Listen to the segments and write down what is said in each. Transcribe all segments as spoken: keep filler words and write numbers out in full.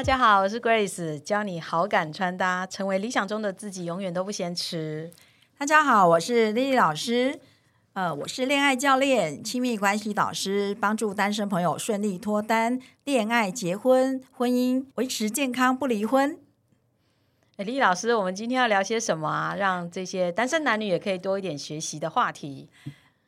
大家好，我是 Grace， 教你好感穿搭，成为理想中的自己，永远都不嫌迟。大家好，我是丽丽老师，呃，我是恋爱教练、亲密关系导师，帮助单身朋友顺利脱单、恋爱、结婚、婚姻，维持健康不离婚。哎，丽丽老师，我们今天要聊些什么啊？让这些单身男女也可以多一点学习的话题。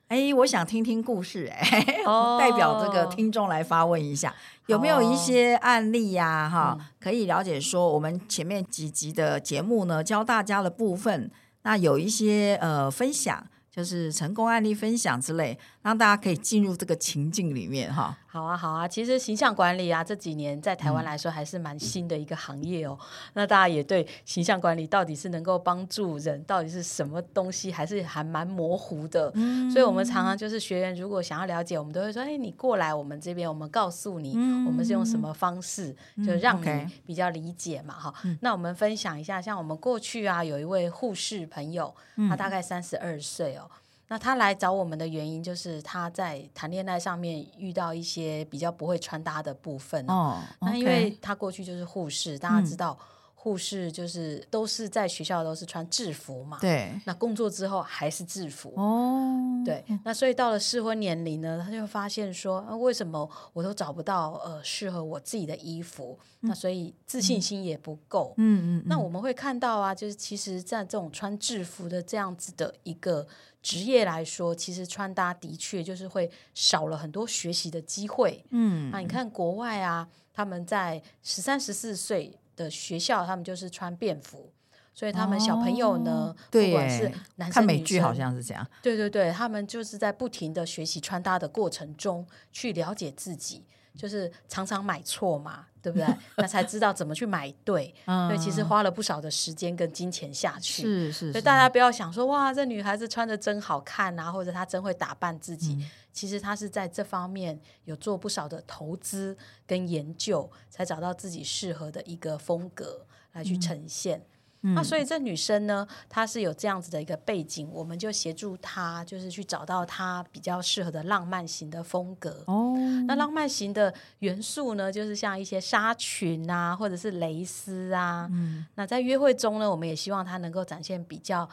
哎，我想听听故事，哎，哦、代表这个听众来发问一下，有没有一些案例呀、啊？哈、哦，可以了解说我们前面几集的节目呢，教大家的部分，那有一些呃分享，就是成功案例分享之类，让大家可以进入这个情境里面哈。好啊，好啊，其实形象管理啊，这几年在台湾来说还是蛮新的一个行业哦。那大家也对形象管理到底是能够帮助人，到底是什么东西，还是还蛮模糊的。嗯、所以我们常常就是学员如果想要了解，我们都会说：“哎，你过来我们这边，我们告诉你，我们是用什么方式，嗯、就让你比较理解嘛。”哈、嗯，那我们分享一下，像我们过去啊，有一位护士朋友，他大概三十二岁哦。那他来找我们的原因就是他在谈恋爱上面遇到一些比较不会穿搭的部分、哦 oh, okay. 那因为他过去就是护士，大家知道、嗯、护士就是都是在学校都是穿制服嘛，对，那工作之后还是制服哦，对，那所以到了适婚年龄呢，他就发现说、啊、为什么我都找不到呃适合我自己的衣服、嗯、那所以自信心也不够，嗯嗯，那我们会看到啊，就是其实在这种穿制服的这样子的一个职业来说，其实穿搭的确就是会少了很多学习的机会。嗯，啊，你看国外啊，他们在十三、十四岁的学校，他们就是穿便服，所以他们小朋友呢，哦、不管是男生女生，看美剧好像是这样。对对对，他们就是在不停的学习穿搭的过程中，去了解自己。就是常常买错嘛，对不对？那才知道怎么去买对，所以其实花了不少的时间跟金钱下去。是是，所以大家不要想说哇，这女孩子穿得真好看啊，或者她真会打扮自己。嗯、其实她是在这方面有做不少的投资跟研究，才找到自己适合的一个风格来去呈现。嗯嗯、那所以这女生呢，她是有这样子的一个背景，我们就协助她就是去找到她比较适合的浪漫型的风格、哦、那浪漫型的元素呢，就是像一些纱裙啊，或者是蕾丝啊、嗯、那在约会中呢，我们也希望她能够展现比较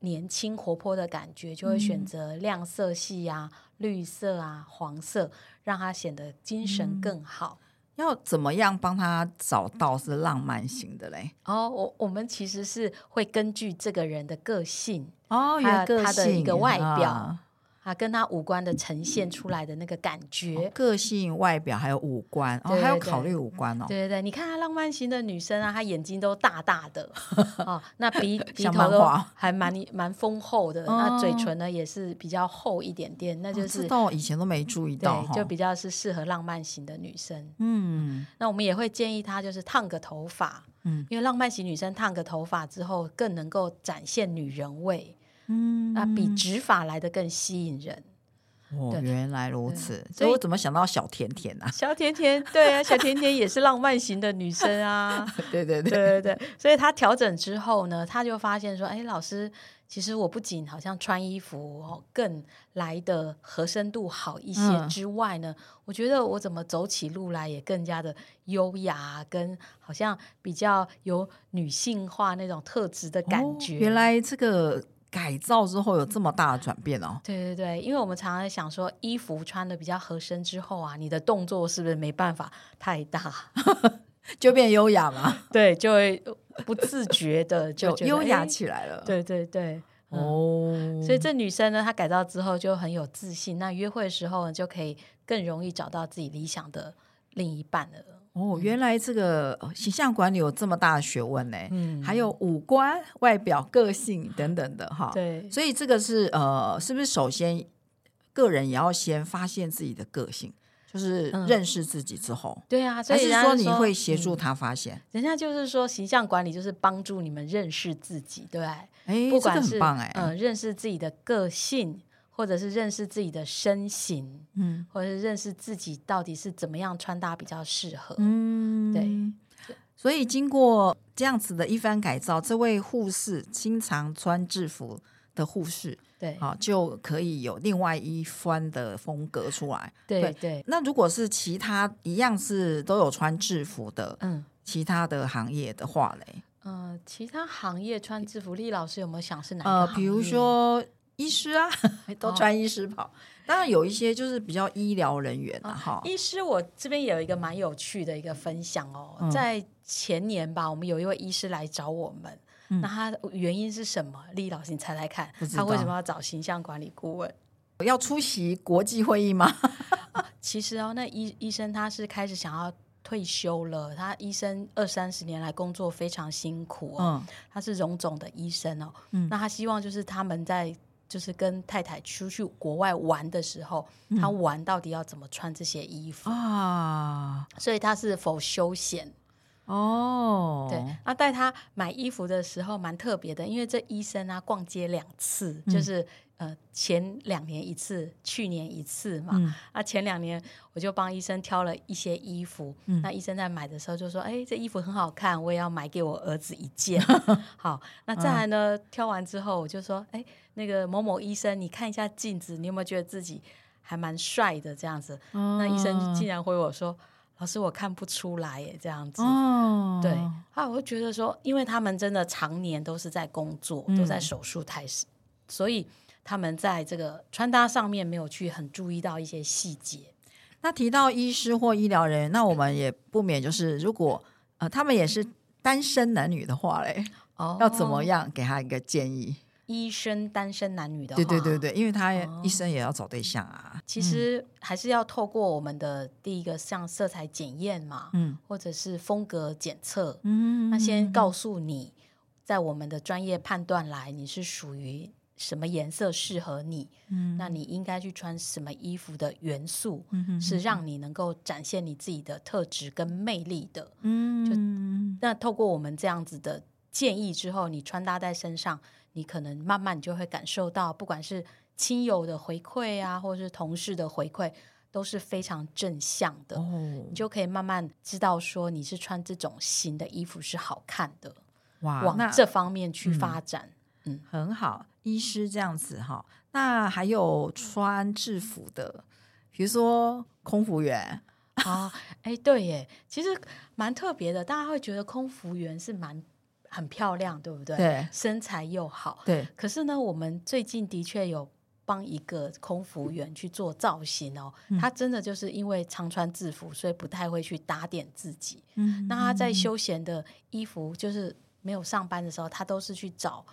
年轻活泼的感觉，就会选择亮色系啊、嗯、绿色啊、黄色，让她显得精神更好、嗯，要怎么样帮他找到是浪漫型的嘞？哦，我我们其实是会根据这个人的个性哦，还有他的一个外表啊，啊，跟他五官的呈现出来的那个感觉，哦、个性、外表还有五官，哦，对对对，还有考虑五官哦。对对对，你看她浪漫型的女生啊，她眼睛都大大的哦，那鼻鼻头都还蛮蛮丰厚的，那嘴唇呢也是比较厚一点点，那就是、哦、知道以前都没注意到，对，就比较是适合浪漫型的女生。嗯，那我们也会建议她就是烫个头发，嗯，因为浪漫型女生烫个头发之后更能够展现女人味。嗯，那比直发来的更吸引人。哦，原来如此。所以我怎么想到小甜甜啊？小甜甜，对啊，小甜甜也是浪漫型的女生啊。对对对对对对。所以她调整之后呢，她就发现说：“哎，老师，其实我不仅好像穿衣服、哦、更来的合身度好一些之外呢，嗯、我觉得我怎么走起路来也更加的优雅，跟好像比较有女性化那种特质的感觉。哦”原来这个。改造之后有这么大的转变哦！对对对，因为我们常常想说，衣服穿的比较合身之后啊，你的动作是不是没办法太大，就变优雅嘛？对，就会不自觉的就觉得优雅起来了。欸、对对对，哦、嗯， oh. 所以这女生呢，她改造之后就很有自信，那约会的时候呢，就可以更容易找到自己理想的另一半了。哦，原来这个形象管理有这么大的学问呢、嗯，还有五官、外表、个性等等的哈。对，所以这个是呃，是不是首先个人也要先发现自己的个性，就是认识自己之后，嗯、对啊，所以人家说，还是说你会协助他发现？嗯、人家就是说形象管理就是帮助你们认识自己，对，哎，不管是、这个、很棒哎、呃，认识自己的个性。或者是认识自己的身形、嗯、或者是认识自己到底是怎么样穿搭比较适合、嗯、对，所以经过这样子的一番改造，这位护士经常穿制服的护士，对、啊、就可以有另外一番的风格出来，对 对, 对，那如果是其他一样是都有穿制服的、嗯、其他的行业的话嘞，呃，其他行业穿制服，丽老师有没有想是哪个行业？呃，比如说医师啊，都穿医师袍。哦，当然有一些就是比较医疗人员啊。哦，医师我这边有一个蛮有趣的一个分享哦。嗯，在前年吧，我们有一位医师来找我们。嗯，那他原因是什么？丽老师你猜猜看，他为什么要找形象管理顾问？要出席国际会议吗？啊，其实哦，那 医, 医生他是开始想要退休了，他医生二三十年来工作非常辛苦哦。嗯，他是荣总的医生哦。嗯，那他希望就是他们在就是跟太太出去国外玩的时候，嗯，他玩到底要怎么穿这些衣服啊？所以他是否休闲？哦，对，那带他买衣服的时候蛮特别的，因为这医生啊逛街两次，嗯，就是呃前两年一次，去年一次嘛。嗯，啊，前两年我就帮医生挑了一些衣服，嗯，那医生在买的时候就说：“哎，这衣服很好看，我也要买给我儿子一件。”好，那再来呢，嗯，挑完之后我就说：“哎，那个某某医生，你看一下镜子，你有没有觉得自己还蛮帅的这样子？”嗯，那医生竟然回我说：“老师我看不出来耶，这样子。”哦，对啊，我就觉得说因为他们真的常年都是在工作，嗯，都在手术台，所以他们在这个穿搭上面没有去很注意到一些细节。那提到医师或医疗人员，那我们也不免就是如果，呃、他们也是单身男女的话嘞，哦，要怎么样给他一个建议？医生单身男女的话，对对对对，因为他医生也要找对象啊。哦，其实还是要透过我们的第一个像色彩检验嘛，嗯，或者是风格检测，嗯，那先告诉你在我们的专业判断来你是属于什么颜色适合你，嗯，那你应该去穿什么衣服的元素，嗯，是让你能够展现你自己的特质跟魅力的。嗯，就那透过我们这样子的建议之后，你穿搭在身上，你可能慢慢就会感受到，不管是亲友的回馈啊，或是同事的回馈，都是非常正向的。哦，你就可以慢慢知道说你是穿这种型的衣服是好看的。哇，往这方面去发展。嗯嗯，很好，医师这样子哈。那还有穿制服的，比如说空服员。啊，哎，对耶，其实蛮特别的，大家会觉得空服员是蛮很漂亮，对不对？对，身材又好。对，可是呢，我们最近的确有帮一个空服员去做造型哦。嗯，他真的就是因为常穿制服，所以不太会去打点自己。嗯，那他在休闲的衣服，就是没有上班的时候，他都是去找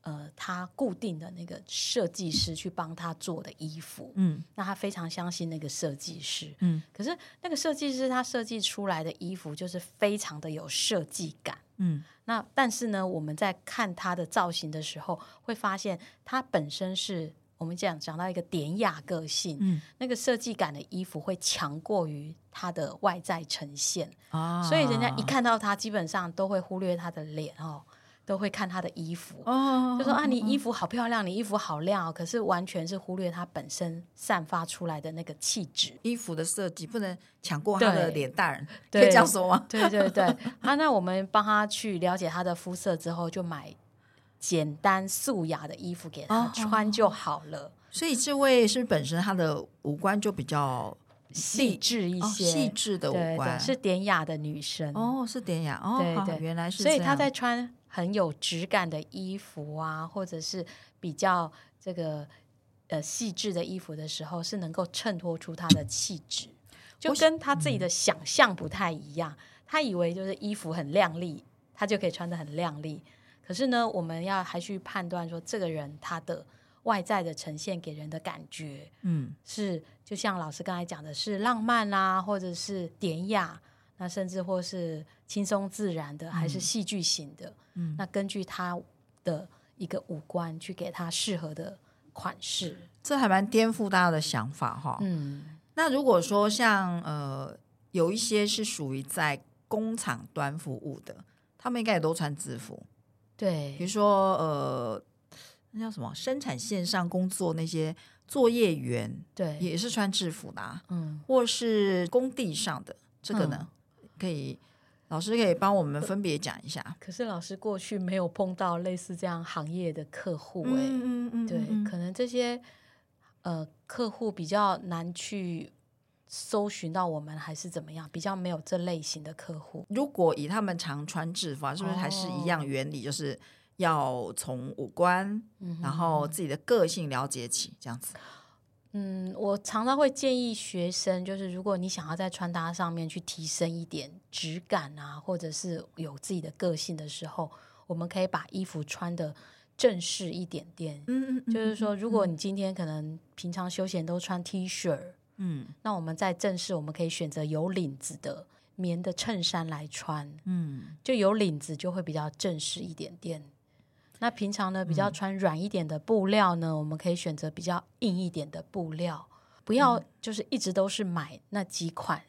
呃他固定的那个设计师去帮他做的衣服。嗯，那他非常相信那个设计师。嗯，可是那个设计师他设计出来的衣服就是非常的有设计感。嗯，那但是呢，我们在看他的造型的时候，会发现他本身是我们讲讲到一个典雅个性。嗯，那个设计感的衣服会强过于他的外在呈现啊，所以人家一看到他，基本上都会忽略他的脸哦，都会看他的衣服哦，就说啊，你衣服好漂亮，你衣服好亮哦，可是完全是忽略他本身散发出来的那个气质。衣服的设计不能抢过他的脸蛋，可以这样说吗？对对对、啊，那我们帮他去了解他的肤色之后，就买简单素雅的衣服给他穿就好了。哦，所以这位是本身他的五官就比较细致一些。哦，细致的五官。对对，是典雅的女生哦，是典雅哦。对对，原来是这样。所以他在穿很有质感的衣服啊，或者是比较这个呃细致的衣服的时候，是能够衬托出他的气质，就跟他自己的想象不太一样。嗯，他以为就是衣服很亮丽，他就可以穿得很亮丽。可是呢，我们要还去判断说这个人他的外在的呈现给人的感觉，嗯，是就像老师刚才讲的，是浪漫啊，或者是典雅。那甚至或是轻松自然的，还是戏剧型的。嗯，那根据他的一个五官去给他适合的款式，这还蛮颠覆大家的想法哈。嗯，那如果说像呃有一些是属于在工厂端服务的，他们应该也都穿制服。对，比如说呃那叫什么生产线上工作那些作业员，对，也是穿制服的啊。嗯，或是工地上的这个呢。嗯，可以，老师可以帮我们分别讲一下。可是老师过去没有碰到类似这样行业的客户。欸，嗯嗯嗯，对，可能这些呃客户比较难去搜寻到我们还是怎么样，比较没有这类型的客户。如果以他们常穿制服、啊、是不是还是一样原理、哦、就是要从五官、嗯、然后自己的个性了解起这样子。嗯，我常常会建议学生，就是如果你想要在穿搭上面去提升一点质感啊，或者是有自己的个性的时候，我们可以把衣服穿的正式一点点。嗯嗯嗯，就是说如果你今天可能平常休闲都穿 T 恤，嗯，那我们在正式我们可以选择有领子的棉的衬衫来穿，嗯，就有领子就会比较正式一点点。那平常呢比较穿软一点的布料呢、嗯、我们可以选择比较硬一点的布料，不要就是一直都是买那几款、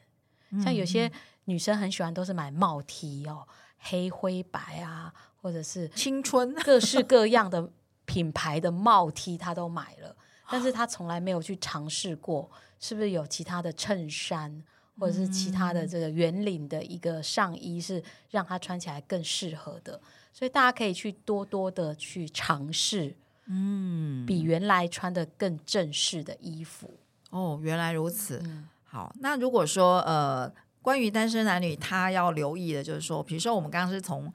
嗯、像有些女生很喜欢都是买帽 T 哦，黑灰白啊，或者是青春各式各样的品牌的帽 T 她都买了，但是她从来没有去尝试过是不是有其他的衬衫或者是其他的这个圆领的一个上衣是让她穿起来更适合的。所以大家可以去多多的去尝试，嗯，比原来穿的更正式的衣服。哦，原来如此、嗯、好，那如果说呃，关于单身男女他要留意的就是说，比如说我们刚刚是从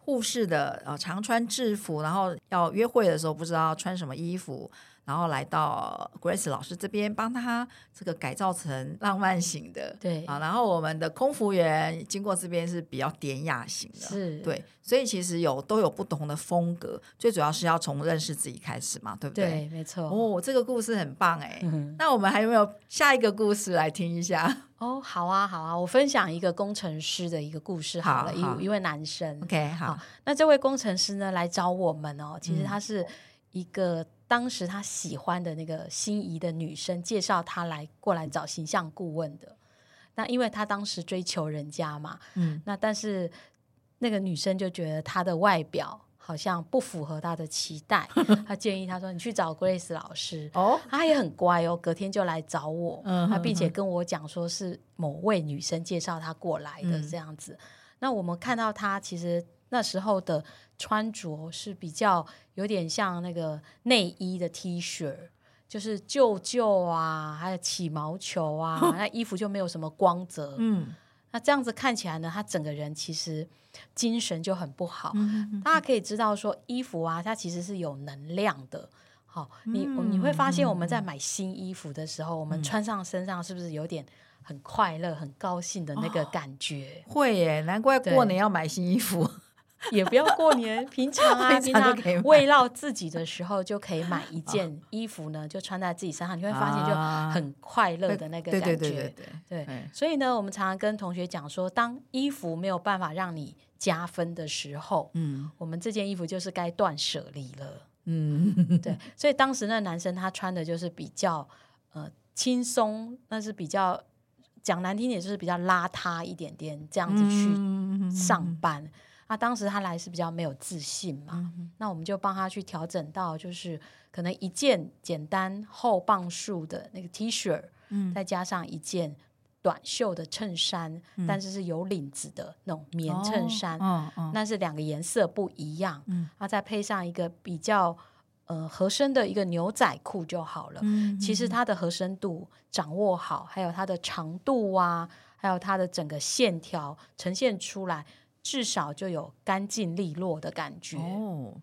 护士的、呃、常穿制服，然后要约会的时候不知道穿什么衣服，然后来到 Grace 老师这边帮他这个改造成浪漫型的，对、啊、然后我们的空服员经过这边是比较典雅型的，是，对，所以其实有都有不同的风格，最主要是要从认识自己开始嘛，对不对？对，没错。哦，这个故事很棒哎、嗯，那我们还有没有下一个故事来听一下？哦，好啊，好啊，我分享一个工程师的一个故事好了，好好一位男生 ，OK， 好, 好。那这位工程师呢来找我们哦，其实他是一个。当时他喜欢的那个心仪的女生介绍他来过来找形象顾问的，那因为他当时追求人家嘛、嗯、那但是那个女生就觉得他的外表好像不符合他的期待，他建议他说你去找 Grace 老师、哦、他也很乖哦，隔天就来找我、嗯、他并且跟我讲说是某位女生介绍他过来的这样子、嗯、那我们看到他其实那时候的穿着是比较有点像那个内衣的 T 恤，就是旧旧啊，还有起毛球啊，那衣服就没有什么光泽。嗯，那这样子看起来呢，他整个人其实精神就很不好。嗯嗯嗯，大家可以知道说，衣服啊，它其实是有能量的。好，你、嗯、你会发现我们在买新衣服的时候，我们穿上身上是不是有点？很快乐很高兴的那个感觉、哦、会耶，难怪过年要买新衣服，也不要过年平常啊平常慰劳自己的时候就可以买一件衣服呢、哦、就穿在自己身上，你会发现就很快乐的那个感觉、啊、对对对对对对对，所以呢我们常常跟同学讲说，当衣服没有办法让你加分的时候，嗯，我们这件衣服就是该断舍离了，嗯，对，所以当时那男生他穿的就是比较呃轻松，但是比较讲难听点就是比较邋遢一点点这样子去上班、嗯嗯嗯、啊，当时他来是比较没有自信嘛、嗯、那我们就帮他去调整到就是可能一件简单厚磅数的那个 T 恤、嗯、再加上一件短袖的衬衫、嗯、但是是有领子的那种棉衬衫、哦哦哦、那是两个颜色不一样、嗯、啊，再配上一个比较呃，合身的一个牛仔裤就好了、嗯、其实它的合身度掌握好，还有它的长度啊，还有它的整个线条呈现出来，至少就有干净利落的感觉、哦、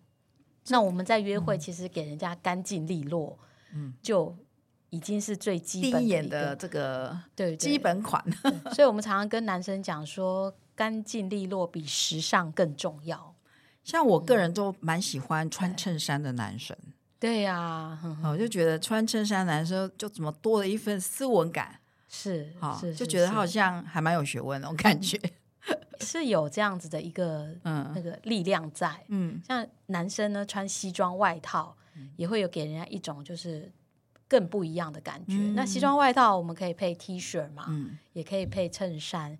那我们在约会其实给人家干净利落、嗯、就已经是最基本的第一眼的这个基本款，对对对，所以我们常常跟男生讲说干净利落比时尚更重要。像我个人都蛮喜欢穿衬衫的男生，对呀、啊，我就觉得穿衬衫男生就怎么多了一份斯文感，是、哦、是, 是，就觉得他好像还蛮有学问那种感觉，是有这样子的一个、嗯、那个力量在。嗯，像男生呢穿西装外套、嗯、也会有给人家一种就是更不一样的感觉、嗯、那西装外套我们可以配 T 恤嘛、嗯、也可以配衬衫，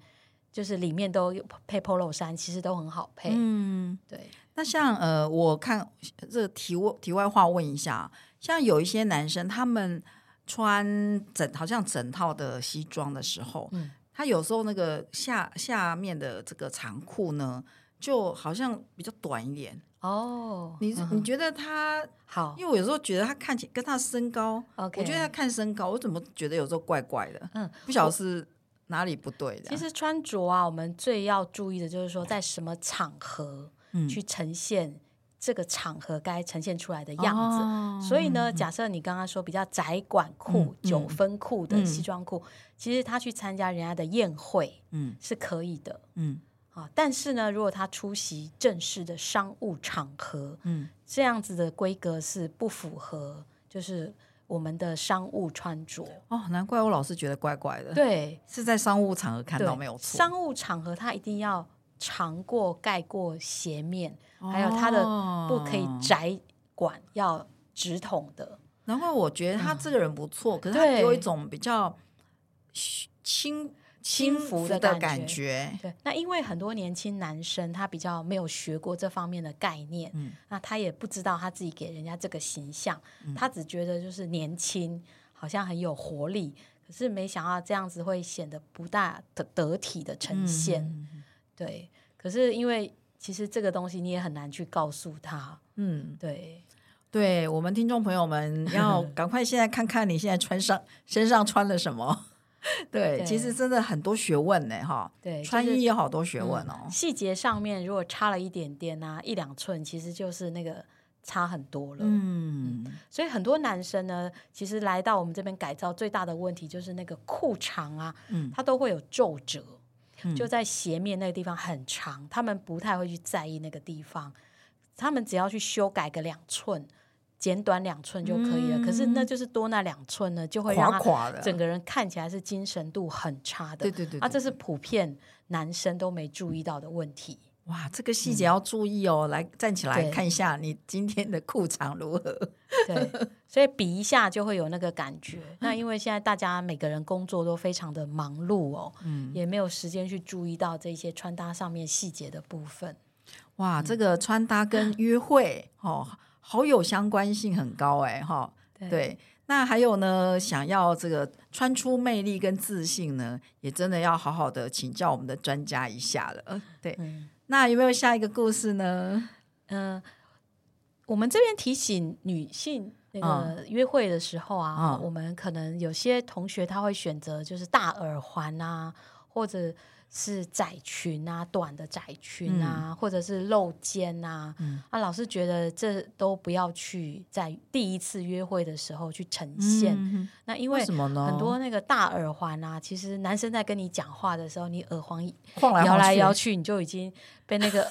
就是里面都配 polo 衫，其实都很好配。嗯，对。那像呃，我看这个题题外话问一下，像有一些男生他们穿整好像整套的西装的时候，嗯、他有时候那个下下面的这个长裤呢，就好像比较短一点。哦、oh, ，你、uh-huh. 你觉得他好，因为我有时候觉得他看起来跟他身高、okay. 我觉得他看身高我怎么觉得有时候怪怪的，嗯，不晓得是哪里不对的。其实穿着啊，我们最要注意的就是说在什么场合去呈现这个场合该呈现出来的样子、哦、所以呢、嗯、假设你刚刚说比较窄管裤、嗯、九分裤的西装裤、嗯、其实他去参加人家的宴会、嗯、是可以的，嗯啊、但是呢如果他出席正式的商务场合、嗯、这样子的规格是不符合就是我们的商务穿着。哦，难怪我老是觉得怪怪的。对，是在商务场合看到没有错，商务场合他一定要长过盖过鞋面、哦、还有他的不可以窄管，要直筒的。难怪我觉得他这个人不错、嗯、可是他有一种比较轻轻浮的感 觉, 的感觉对，那因为很多年轻男生他比较没有学过这方面的概念、嗯、那他也不知道他自己给人家这个形象、嗯、他只觉得就是年轻好像很有活力，可是没想到这样子会显得不大得体的呈现、嗯、对。可是因为其实这个东西你也很难去告诉他，嗯，对对，我们听众朋友们要赶快现在看看你现在穿上身上穿了什么对, 对，其实真的很多学问呢，哈。对，穿衣有好多学问哦、嗯。细节上面如果差了一点点啊，一两寸，其实就是那个差很多了。嗯，所以很多男生呢，其实来到我们这边改造最大的问题就是那个裤长啊，嗯，它都会有皱褶、嗯，就在鞋面那个地方很长，他们不太会去在意那个地方，他们只要去修改个两寸。剪短两寸就可以了、嗯、可是那就是多那两寸呢就会让他整个人看起来是精神度很差的。对对 对, 对，啊，这是普遍男生都没注意到的问题。哇，这个细节要注意哦、嗯、来站起来看一下你今天的裤长如何。对，所以比一下就会有那个感觉那因为现在大家每个人工作都非常的忙碌哦、嗯、也没有时间去注意到这些穿搭上面细节的部分。哇、嗯、这个穿搭跟约会哦好有相关性很高哎、欸、哈，对，那还有呢，想要这个穿出魅力跟自信呢，也真的要好好的请教我们的专家一下了。对，嗯、那有没有下一个故事呢？嗯、呃，我们这边提醒女性那个约会的时候啊、嗯，我们可能有些同学他会选择就是大耳环啊，或者是窄裙啊，短的窄裙啊、嗯、或者是露肩啊、嗯、啊老师觉得这都不要去在第一次约会的时候去呈现、嗯、那因为很多那个大耳环啊其实男生在跟你讲话的时候你耳环摇来摇去你就已经被那个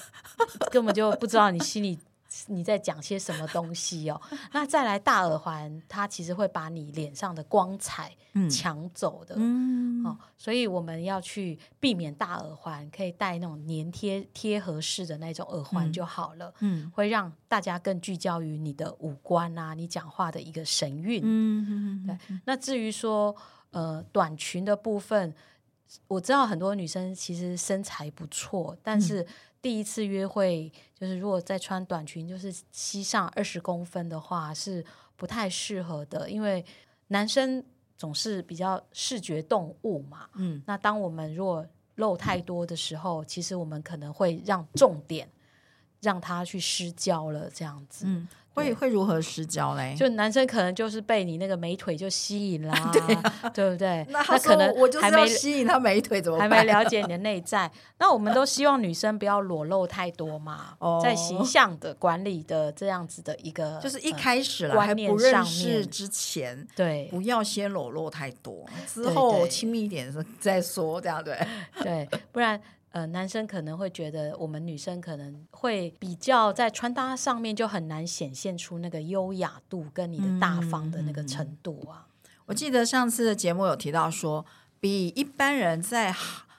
根本就不知道你心里你在讲些什么东西哦。那再来大耳环它其实会把你脸上的光彩抢走的、嗯嗯哦、所以我们要去避免大耳环，可以戴那种粘贴贴合式的那种耳环就好了、嗯嗯、会让大家更聚焦于你的五官啊你讲话的一个神韵、嗯嗯嗯、对。那至于说、呃、短裙的部分，我知道很多女生其实身材不错，但是第一次约会就是如果再穿短裙就是膝上二十公分的话是不太适合的，因为男生总是比较视觉动物嘛、嗯、那当我们如果露太多的时候、嗯、其实我们可能会让重点让他去失焦了这样子、嗯、会, 会如何失焦嘞？就男生可能就是被你那个美腿就吸引啦、啊、对,、啊、对不对？那他说那可能我就是要吸引他美腿怎么办？还没了解你的内在那我们都希望女生不要裸露太多嘛、哦、在形象的管理的这样子的一个就是一开始啦、呃、还不认识之前对不要先裸露太多，之后亲密一点再说这样对对，不然呃，男生可能会觉得我们女生可能会比较在穿搭上面就很难显现出那个优雅度跟你的大方的那个程度啊、嗯、我记得上次的节目有提到说比一般人再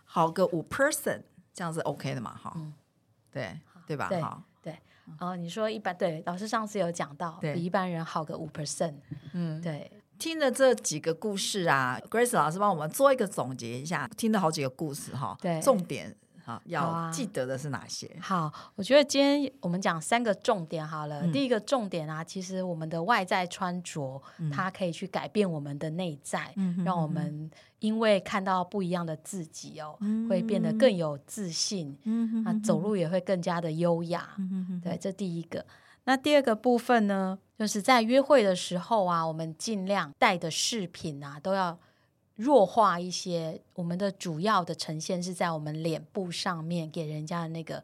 好个五 percent 这样是 OK 的嘛、嗯、对对吧？对对、哦、你说一般对老师上次有讲到比一般人好个 百分之五、嗯、对。听了这几个故事啊 Grace 老师帮我们做一个总结一下，听了好几个故事、哦、对重点哈，要记得的是哪些？好，我觉得今天我们讲三个重点好了、嗯、第一个重点啊，其实我们的外在穿着、嗯、它可以去改变我们的内在、嗯、哼哼让我们因为看到不一样的自己哦，嗯、会变得更有自信、嗯、那走路也会更加的优雅、嗯、对，这第一个。那第二个部分呢，就是在约会的时候啊，我们尽量带的饰品啊都要弱化一些，我们的主要的呈现是在我们脸部上面，给人家的那个、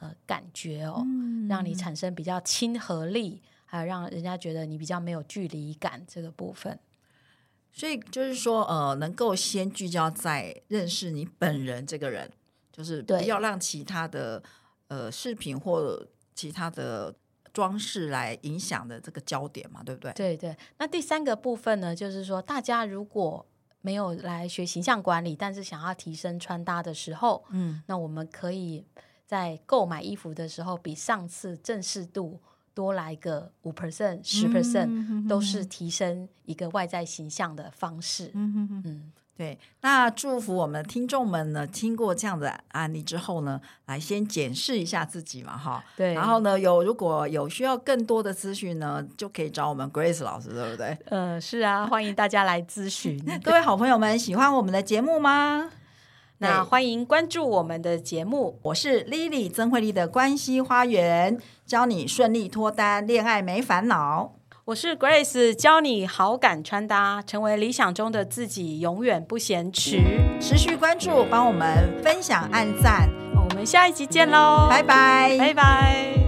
呃、感觉哦、嗯，让你产生比较亲和力，还有让人家觉得你比较没有距离感这个部分。所以就是说呃，能够先聚焦在认识你本人这个人，就是不要让其他的呃饰品或其他的装饰来影响的这个焦点嘛，对不对？对对。那第三个部分呢，就是说大家如果没有来学形象管理，但是想要提升穿搭的时候，嗯，那我们可以在购买衣服的时候比上次正式度多来个 百分之五 百分之十、嗯、都是提升一个外在形象的方式。嗯嗯，对。那祝福我们的听众们呢，听过这样的案例之后呢，来先检视一下自己嘛，哈。对。然后呢，有如果有需要更多的资讯呢，就可以找我们 Grace 老师，对不对？呃，是啊，欢迎大家来咨询。各位好朋友们，喜欢我们的节目吗？那欢迎关注我们的节目，我是 Lily 曾慧丽的关系花园，教你顺利脱单，恋爱没烦恼。我是 Grace， 教你好感穿搭，成为理想中的自己，永远不嫌迟。持续关注，帮我们分享按赞，我们下一集见咯，拜拜拜拜。